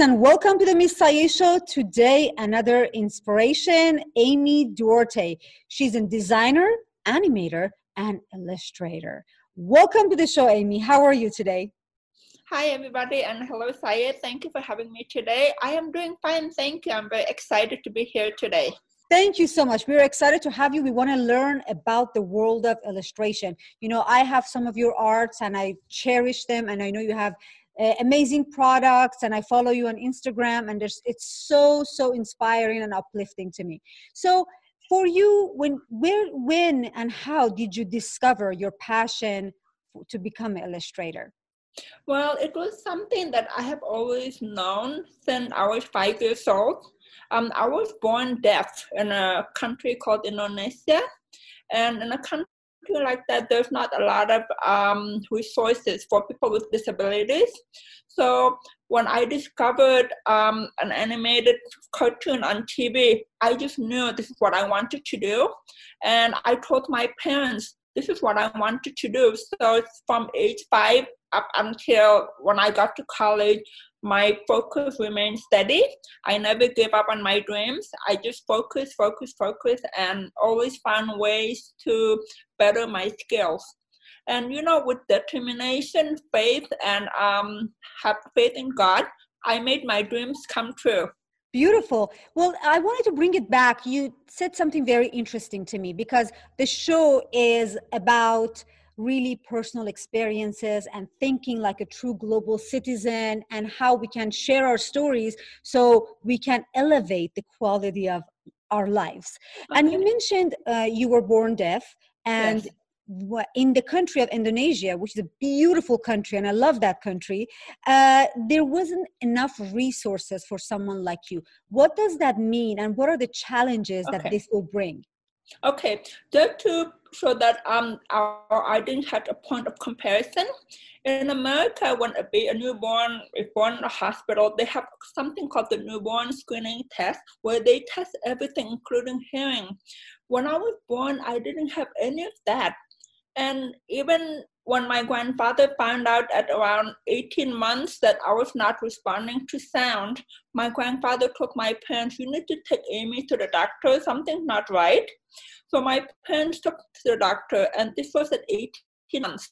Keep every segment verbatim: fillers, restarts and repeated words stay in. and welcome to the Miss Sayé Show. Today, another inspiration, Amy Duarte. She's a designer, animator, and illustrator. Welcome to the show, Amy. How are you today? Hi, everybody, and hello, Sayé. Thank you for having me today. I am doing fine, thank you. I'm very excited to be here today. Thank you so much. We're excited to have you. We want to learn about the world of illustration. You know, I have some of your arts and I cherish them, and I know you have uh, amazing products, and I follow you on Instagram, and there's, it's so, so inspiring and uplifting to me. So for you, when, where, when and how did you discover your passion to become an illustrator? Well, it was something that I have always known since I was five years old. Um, I was born deaf in a country called Indonesia, and in a country like that, there's not a lot of um, resources for people with disabilities. So when I discovered um, an animated cartoon on T V, I just knew this is what I wanted to do, and I told my parents this is what I wanted to do. So from age five up until when I got to college, my focus remained steady. I never gave up on my dreams. I just focused, focused, focused, and always found ways to better my skills. And, you know, with determination, faith, and um, have faith in God, I made my dreams come true. Beautiful. Well, I wanted to bring it back. You said something very interesting to me, because the show is about really personal experiences and thinking like a true global citizen, and how we can share our stories so we can elevate the quality of our lives. Okay. And you mentioned uh, you were born deaf, and yes, in the country of Indonesia, which is a beautiful country, and I love that country, uh, there wasn't enough resources for someone like you. What does that mean, and what are the challenges okay. that this will bring? Okay, just to show that um, our audience had a point of comparison. In America, when a, baby, a newborn is born in a hospital, they have something called the newborn screening test, where they test everything, including hearing. When I was born, I didn't have any of that. And even when my grandfather found out at around eighteen months that I was not responding to sound, my grandfather told my parents, you need to take Amy to the doctor, something's not right. So my parents took to the doctor, and this was at eighteen months.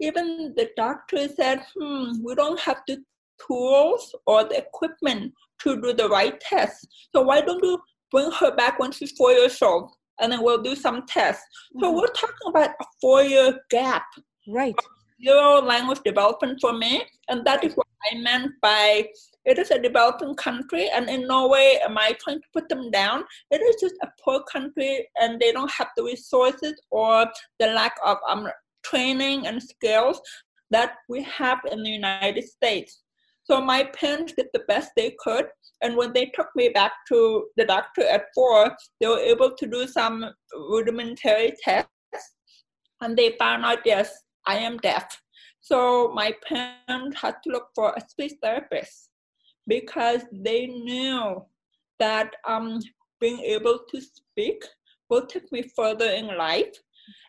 Even the doctor said, hmm, we don't have the tools or the equipment to do the right test. So why don't you bring her back when she's four years old? And then we'll do some tests. Mm-hmm. So we're talking about a four-year gap. Right. Zero language development for me. And that is what I meant by it is a developing country, and in no way am I trying to put them down. It is just a poor country, and they don't have the resources or the lack of um, training and skills that we have in the United States. So my parents did the best they could. And when they took me back to the doctor at four, they were able to do some rudimentary tests. And they found out, yes, I am deaf. So my parents had to look for a speech therapist, because they knew that um, being able to speak will take me further in life.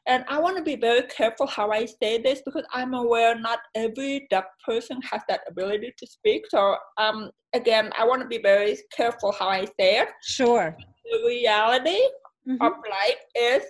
And I want to be very careful how I say this, because I'm aware not every deaf person has that ability to speak. So um, again, I want to be very careful how I say it. Sure. The reality mm-hmm. of life is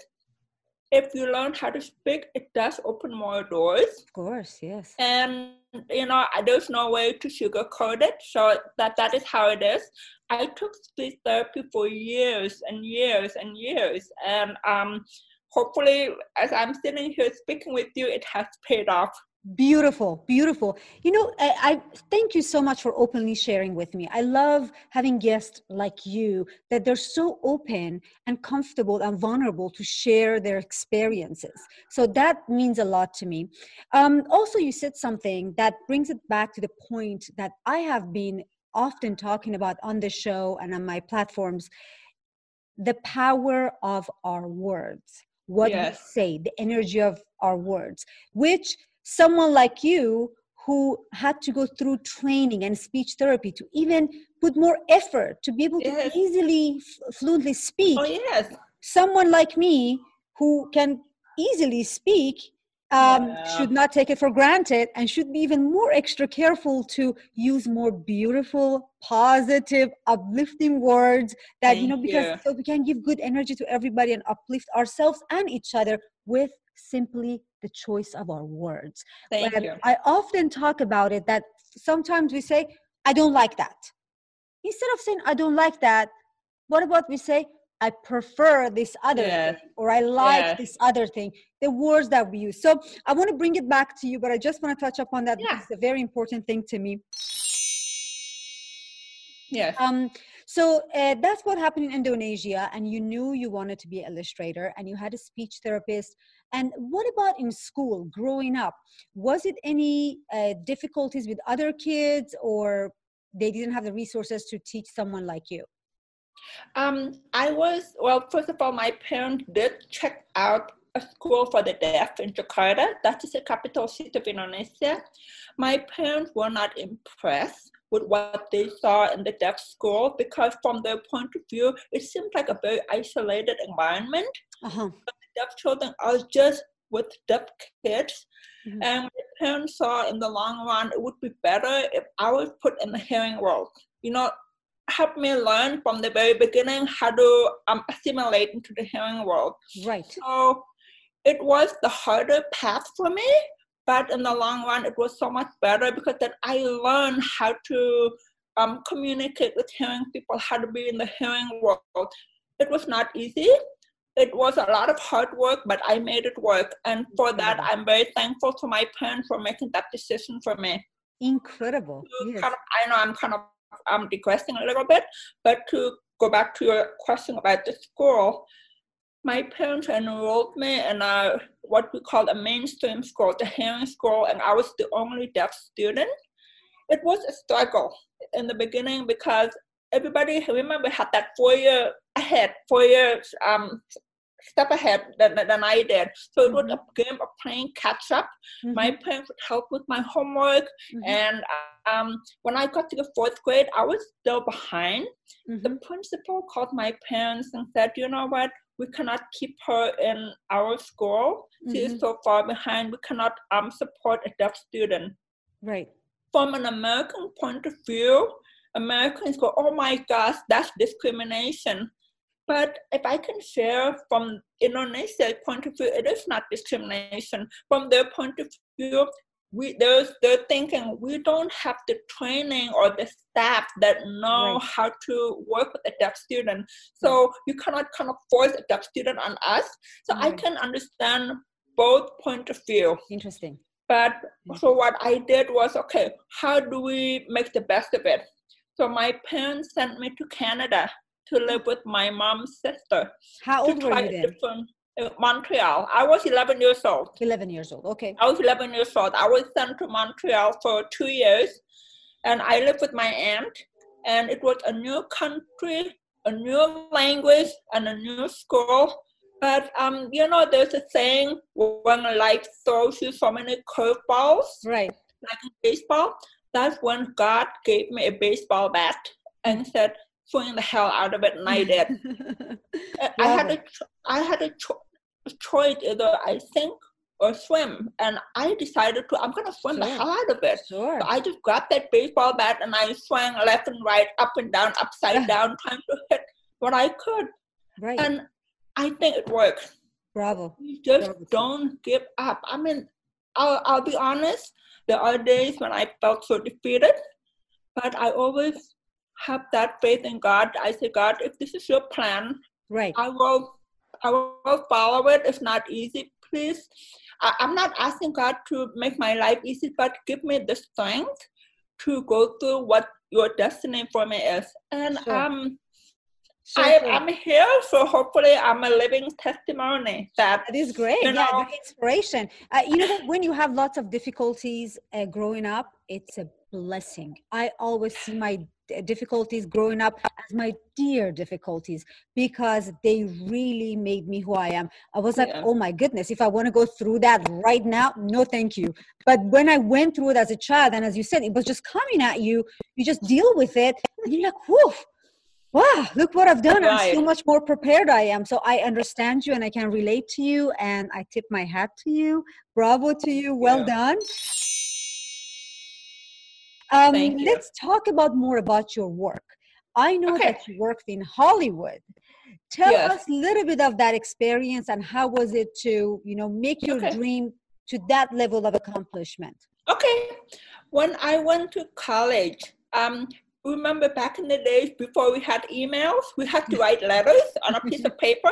if you learn how to speak, it does open more doors. Of course, yes. And, you know, there's no way to sugarcoat it. So that, that is how it is. I took speech therapy for years and years and years. And um. hopefully, as I'm sitting here speaking with you, it has paid off. Beautiful, beautiful. You know, I, I thank you so much for openly sharing with me. I love having guests like you, that they're so open and comfortable and vulnerable to share their experiences. So that means a lot to me. Um, also, you said something that brings it back to the point that I have been often talking about on the show and on my platforms, the power of our words. What yes. we say, the energy of our words, which someone like you who had to go through training and speech therapy to even put more effort to be able yes. to easily, fluently speak. Oh, yes. Someone like me who can easily speak um, yeah. should not take it for granted and should be even more extra careful to use more beautiful, positive, uplifting words that, Thank you know, because you. so we can give good energy to everybody and uplift ourselves and each other with simply the choice of our words. Thank you. I often talk about it that sometimes we say, I don't like that. Instead of saying, I don't like that, what about we say, I prefer this other yes. thing, or I like yes. this other thing, the words that we use. So I want to bring it back to you, but I just want to touch upon that yeah. because it's a very important thing to me. Yes. Um, so uh, that's what happened in Indonesia, and you knew you wanted to be an illustrator, and you had a speech therapist. And what about in school, growing up? Was it any uh, difficulties with other kids, or they didn't have the resources to teach someone like you? Um, I was, well, first of all, my parents did check out a school for the deaf in Jakarta. That is the capital city of Indonesia. My parents were not impressed with what they saw in the deaf school because from their point of view, it seemed like a very isolated environment. Uh-huh. But the deaf children are just with deaf kids. Mm-hmm. And my parents saw in the long run, it would be better if I was put in the hearing world. You know, helped me learn from the very beginning how to um, assimilate into the hearing world. Right. So it was the harder path for me, but in the long run, it was so much better because that I learned how to um, communicate with hearing people, how to be in the hearing world. It was not easy. It was a lot of hard work, but I made it work. And for that, I'm very thankful to my parents for making that decision for me. Incredible. So yes. kind of, I know I'm kind of I'm digressing a little bit, but to go back to your question about the school, my parents enrolled me in a, what we call a mainstream school, the hearing school, and I was the only deaf student. It was a struggle in the beginning because everybody, remember, had that four year ahead, four years um, step ahead than, than I did. So it mm-hmm. was a game of playing catch up. Mm-hmm. My parents would help with my homework. Mm-hmm. And um, when I got to the fourth grade, I was still behind. Mm-hmm. The principal called my parents and said, you know what, we cannot keep her in our school. Mm-hmm. She is so far behind. We cannot um, support a deaf student. Right. From an American point of view, Americans go, oh my gosh, that's discrimination. But if I can share from Indonesia's point of view, it is not discrimination. From their point of view, we there's they're thinking we don't have the training or the staff that know right. how to work with a deaf student. So right. you cannot kind of force a deaf student on us. So right. I can understand both point of view. Interesting. But Interesting. So what I did was, okay, how do we make the best of it? So my parents sent me to Canada to live with my mom's sister. How old were you then? Uh, Montreal. I was eleven years old. eleven years old, okay. I was eleven years old. I was sent to Montreal for two years and I lived with my aunt and it was a new country, a new language and a new school. But, um, you know, there's a saying when life throws you so many curveballs, right? Like in baseball, that's when God gave me a baseball bat and said, swing the hell out of it, and I did. I had a, I had a cho- choice either I sink or swim, and I decided to. I'm gonna swim sure. the hell out of it. Sure. So I just grabbed that baseball bat and I swung left and right, up and down, upside down, trying to hit what I could. Right. And I think it worked. Bravo. You just Bravo. Don't give up. I mean, I'll, I'll be honest. There are days when I felt so defeated, but I always have that faith in God. I say, God, if this is your plan, right, I will I will follow it. It's not easy, please. I, I'm not asking God to make my life easy, but give me the strength to go through what your destiny for me is. And sure. um, sure, I, sure. I'm here, so hopefully I'm a living testimony. That, that is great. You know, yeah, the inspiration. Uh, you know, when you have lots of difficulties uh, growing up, it's a blessing. I always see my difficulties growing up as my dear difficulties because they really made me who I am. I was like, yeah. oh my goodness, if I want to go through that right now, no thank you. But when I went through it as a child, and as you said, it was just coming at you, you just deal with it, and you're like, whoof, wow, look what I've done. Right. I'm so much more prepared I am. So I understand you and I can relate to you. And I tip my hat to you. Bravo to you. Well yeah. done. Um, Thank you. Let's talk about more about your work. I know okay. that you worked in Hollywood. Tell yes. us a little bit of that experience and how was it to, you know, make your okay. dream to that level of accomplishment? Okay. When I went to college, um, remember back in the days before we had emails, we had to write letters on a piece of paper.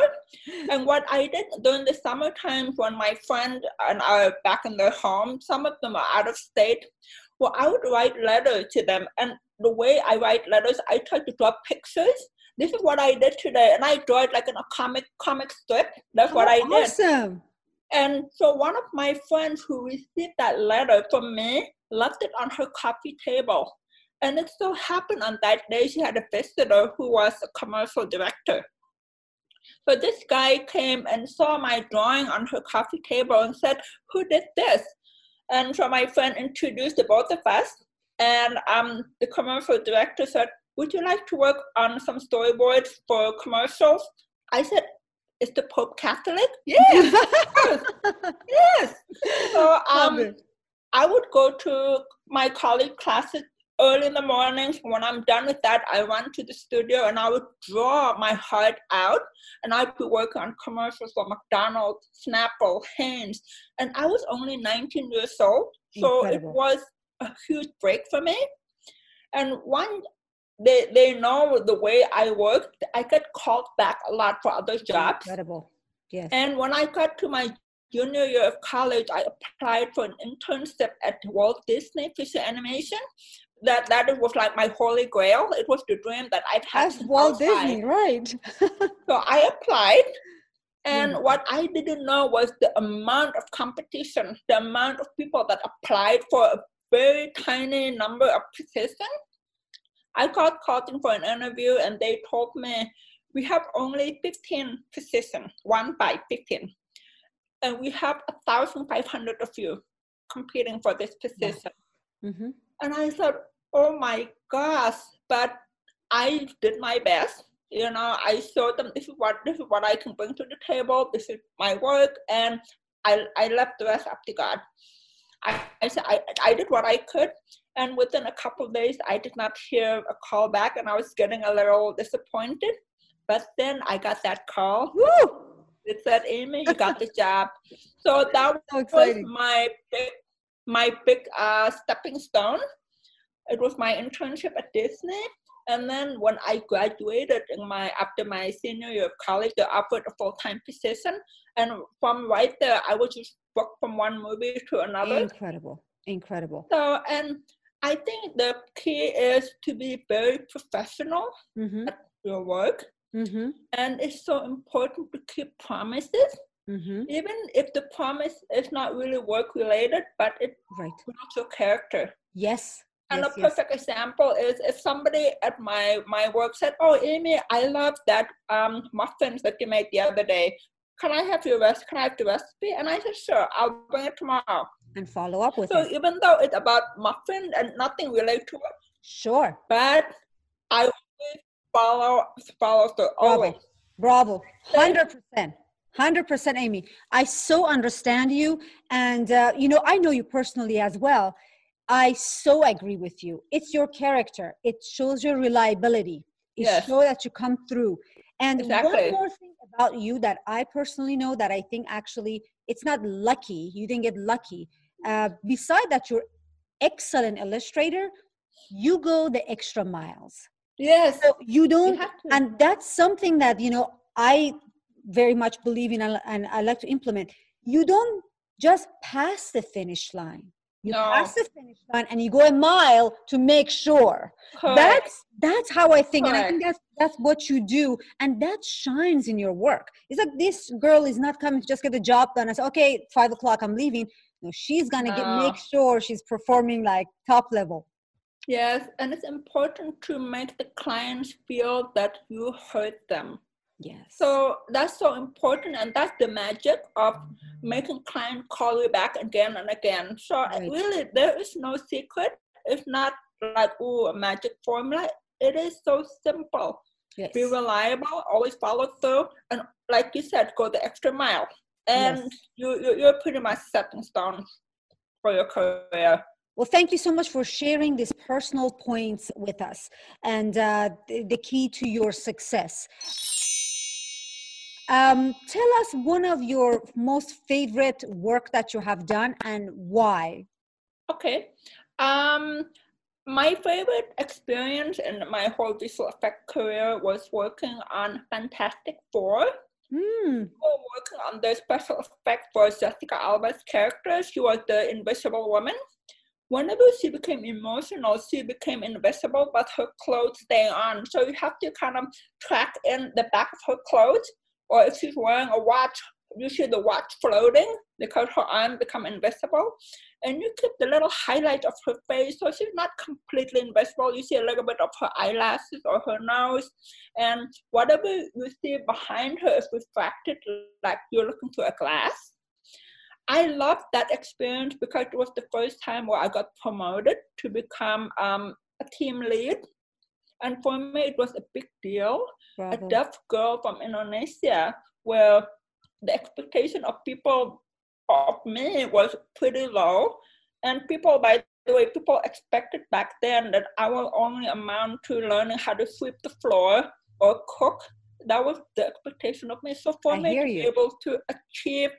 And what I did during the summer times when my friend and I were back in their home, some of them are out of state, well, I would write letters to them. And the way I write letters, I try to draw pictures. This is what I did today. And I draw it like in a comic comic strip. That's oh, what I did. Awesome. And so one of my friends who received that letter from me left it on her coffee table. And it so happened on that day, she had a visitor who was a commercial director. So this guy came and saw my drawing on her coffee table and said, who did this? And so my friend introduced the both of us. And um, the commercial director said, would you like to work on some storyboards for commercials? I said, is the Pope Catholic? Yes, yes. So um, I would go to my college classes early in the mornings. When I'm done with that, I went to the studio and I would draw my heart out, and I'd be working on commercials for McDonald's, Snapple, Hanes. And I was only nineteen years old. So Incredible. It was a huge break for me. And one, they, they know the way I worked, I got called back a lot for other jobs. Incredible. Yes. And when I got to my junior year of college, I applied for an internship at Walt Disney Feature Animation. That that was like my holy grail. It was the dream that I've had. That's Walt Disney, right? So I applied, and mm. what I didn't know was the amount of competition, the amount of people that applied for a very tiny number of positions. I got called in for an interview, and they told me, we have only fifteen positions, one by fifteen, and we have one thousand five hundred of you competing for this position. Yeah. Mm-hmm. And I thought, oh my gosh, but I did my best. You know, I showed them this is what this is what I can bring to the table, this is my work, and I I left the rest up to God. I I said I, I did what I could, and within a couple of days I did not hear a call back, and I was getting a little disappointed. But then I got that call. Woo! It said, Amy, you got the job. So that so was my big my big uh, stepping stone. It was my internship at Disney. And then when I graduated in my after my senior year of college, they offered a full-time position. And from right there, I would just work from one movie to another. Incredible, incredible. So, and I think the key is to be very professional mm-hmm. at your work. Mm-hmm. And it's so important to keep promises. Mm-hmm. Even if the promise is not really work-related, but it right. builds your character. Yes. And yes, a perfect yes. example is if somebody at my, my work said, oh, Amy, I love that um, muffins that you made the other day. Can I have your recipe? Can I have the recipe? And I said, sure, I'll bring it tomorrow. And follow up with so it. So even though it's about muffins and nothing related to it. Sure. But I always follow, follow through. Always. Bravo. Bravo. one hundred percent. one hundred percent, Amy. I so understand you. And, uh, you know, I know you personally as well. I so agree with you. It's your character. It shows your reliability. It yes. shows that you come through. And exactly. one more thing about you that I personally know that I think actually it's not lucky. You didn't get lucky. Uh, besides that, you're excellent illustrator. You go the extra miles. Yes. So you don't. You and that's something that, you know, I very much believe in and I like to implement. You don't just pass the finish line. You no. pass the finish line and you go a mile to make sure. Correct. That's that's how I think. Correct. And I think that's that's what you do. And that shines in your work. It's like this girl is not coming to just get the job done. I say, okay, five o'clock, I'm leaving. No, she's gonna no. get make sure she's performing like top level. Yes, and it's important to make the clients feel that you hurt them. Yes. So that's so important, and that's the magic of making client call you back again and again. So right. really, there is no secret. It's not like, ooh, a magic formula. It is so simple. Yes. Be reliable, always follow through, and like you said, go the extra mile. And yes. you, you, you're pretty much stepping stone for your career. Well, thank you so much for sharing these personal points with us and uh, the, the key to your success. Um, tell us one of your most favorite work that you have done and why. Okay. Um, my favorite experience in my whole visual effect career was working on Fantastic Four. Mm. We were working on the special effect for Jessica Alba's character. She was the Invisible Woman. Whenever she became emotional, she became invisible, but her clothes stay on. So you have to kind of track in the back of her clothes, or if she's wearing a watch, you see the watch floating because her arms become invisible. And you keep the little highlight of her face, so she's not completely invisible. You see a little bit of her eyelashes or her nose. And whatever you see behind her is refracted like you're looking through a glass. I loved that experience because it was the first time where I got promoted to become um, a team lead. And for me, it was a big deal. Bravo. A deaf girl from Indonesia, where the expectation of people, of me, was pretty low. And people, by the way, people expected back then that I will only amount to learning how to sweep the floor or cook. That was the expectation of me. So for I me to you. be able to achieve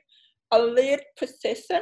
a lead position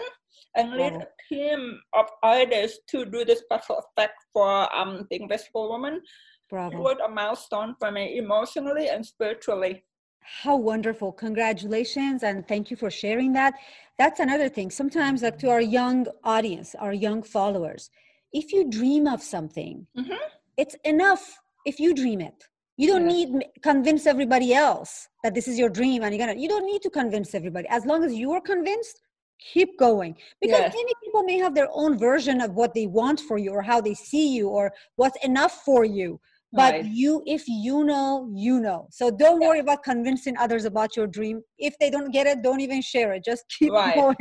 and lead wow. a team of artists to do the special effect for um, the Invisible Woman. Bravo. It was a milestone for me emotionally and spiritually. How wonderful. Congratulations. And thank you for sharing that. That's another thing. Sometimes, like, to our young audience, our young followers, if you dream of something, mm-hmm. it's enough if you dream it. You don't yeah. need to convince everybody else that this is your dream and you're gonna, you don't need to convince everybody. As long as you are convinced, keep going. Because yes. many people may have their own version of what they want for you or how they see you or what's enough for you. But right. you, if you know, you know. So don't yeah. worry about convincing others about your dream. If they don't get it, don't even share it. Just keep right. going.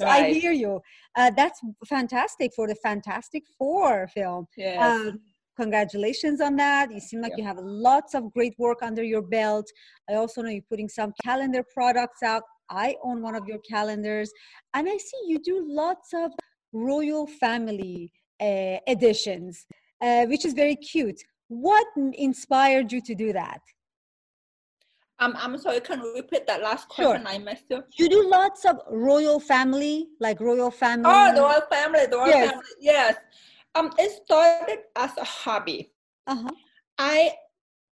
So right. I hear you. Uh, that's fantastic for the Fantastic Four film. Yes. Um, Congratulations on that. You seem like yeah. you have lots of great work under your belt. I also know you're putting some calendar products out. I own one of your calendars. And I see you do lots of royal family uh, editions, uh, which is very cute. What inspired you to do that? Um, I'm sorry, can you repeat that last question? Sure. I missed you. You do lots of royal family, like royal family. Oh, the royal family, the royal yes. family, yes. Um, it started as a hobby. Uh-huh. I,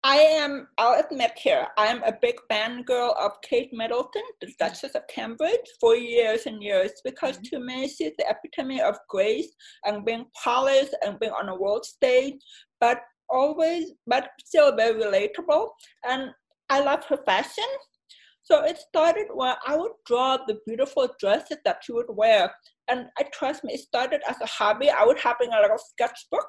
I am, I'll admit here, I'm a big fan girl of Kate Middleton, the Duchess of Cambridge, for years and years, because mm-hmm. to me, she's the epitome of grace and being polished and being on a world stage, but always, but still very relatable. And I love her fashion. So it started where I would draw the beautiful dresses that she would wear. And I trust me, it started as a hobby. I would have in a little sketchbook.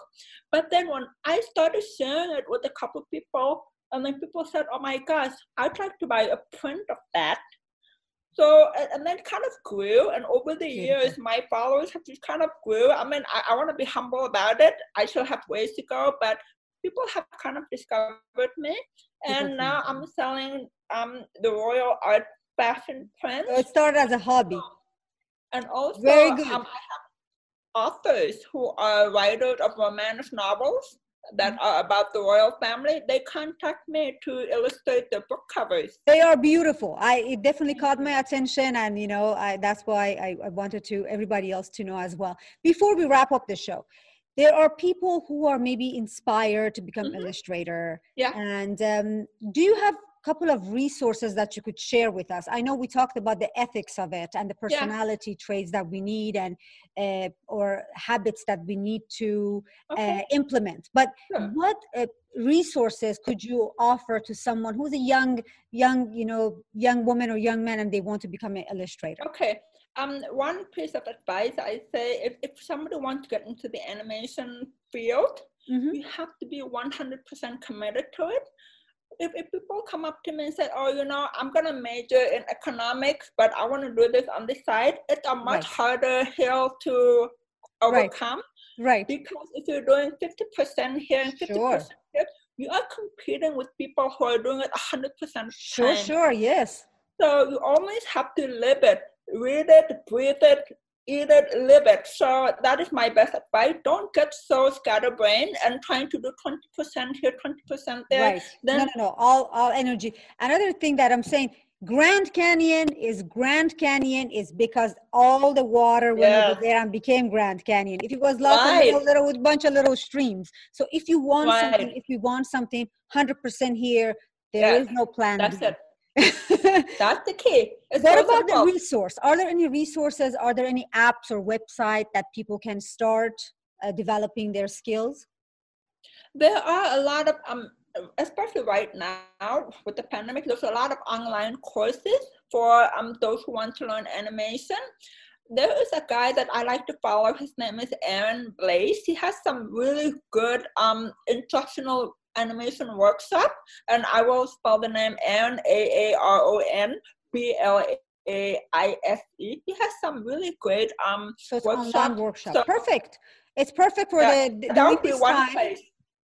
But then when I started sharing it with a couple of people, and then people said, oh my gosh, I'd like to buy a print of that. So, and, and then it kind of grew. And over the years, my followers have just kind of grew. I mean, I, I want to be humble about it. I still have ways to go, but people have kind of discovered me. And now I'm selling um, the royal art fashion prints. So it started as a hobby. And also, Very good. Um, I have authors who are writers of romance novels that mm-hmm. are about the royal family. They contact me to illustrate their book covers. They are beautiful. I it definitely caught my attention, and you know I, that's why I, I wanted to everybody else to know as well. Before we wrap up the show, there are people who are maybe inspired to become mm-hmm. an illustrator. Yeah. And um, do you have couple of resources that you could share with us? I know we talked about the ethics of it and the personality yeah. traits that we need and uh, or habits that we need to okay. uh, implement. But sure. what uh, resources could you offer to someone who's a young, young, you know, young woman or young man and they want to become an illustrator? Okay. Um, one piece of advice I say, if, if somebody wants to get into the animation field, mm-hmm. you have to be one hundred percent committed to it. If, if people come up to me and say, oh, you know, I'm going to major in economics, but I want to do this on the side, it's a much right. harder hill to overcome. Right. Right. Because if you're doing fifty percent here and fifty percent sure. here, you are competing with people who are doing it one hundred percent. Sure, sure, yes. So you always have to live it, read it, breathe it, eat it, live it. So that is my best advice. Don't get so scatterbrained and trying to do twenty percent here, twenty percent there. Right. Then no, no, no, all, all energy. Another thing that I'm saying, Grand Canyon is Grand Canyon is because all the water went yeah. over there and became Grand Canyon. If it was lost right. a little, little bunch of little streams. So if you want right. something, if you want something one hundred percent here, there yeah. is no plan. That's B. it. That's the key. It's what about the resource? Are there any resources? Are there any apps or website that people can start uh, developing their skills? There are a lot of, um, especially right now with the pandemic, there's a lot of online courses for um, those who want to learn animation. There is a guy that I like to follow. His name is Aaron Blaze. He has some really good um, instructional animation workshop, and I will spell the name Aaron, A A R O N B L A I S E. He has some really great um so it's workshop. workshop. So, perfect. It's perfect for yeah, the, the weekly time place.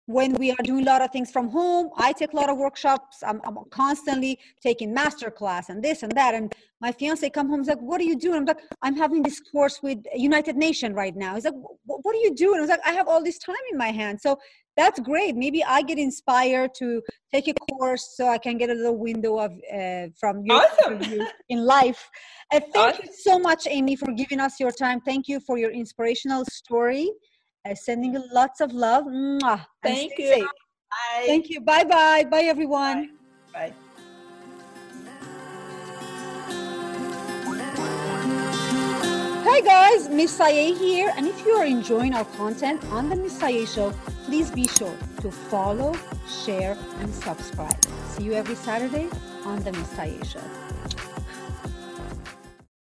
When we are doing a lot of things from home. I take a lot of workshops. I'm, I'm constantly taking master class and this and that. And my fiance comes home, he's like, "What are you doing?" I'm like, "I'm having this course with United Nations right now." He's like, "What are you doing?" I was like, "I have all this time in my hand." So that's great. Maybe I get inspired to take a course so I can get a little window of uh, from you awesome. in life. And thank awesome. you so much, Amy, for giving us your time. Thank you for your inspirational story. Uh, sending you lots of love. Mwah. Thank you. Safe. Bye. Thank you. Bye-bye. Bye, everyone. Bye. Bye. Hi guys, Miss Sayé here, and if you are enjoying our content on the Miss Sayé Show, please be sure to follow, share, and subscribe. See you every Saturday on the Miss Sayé Show.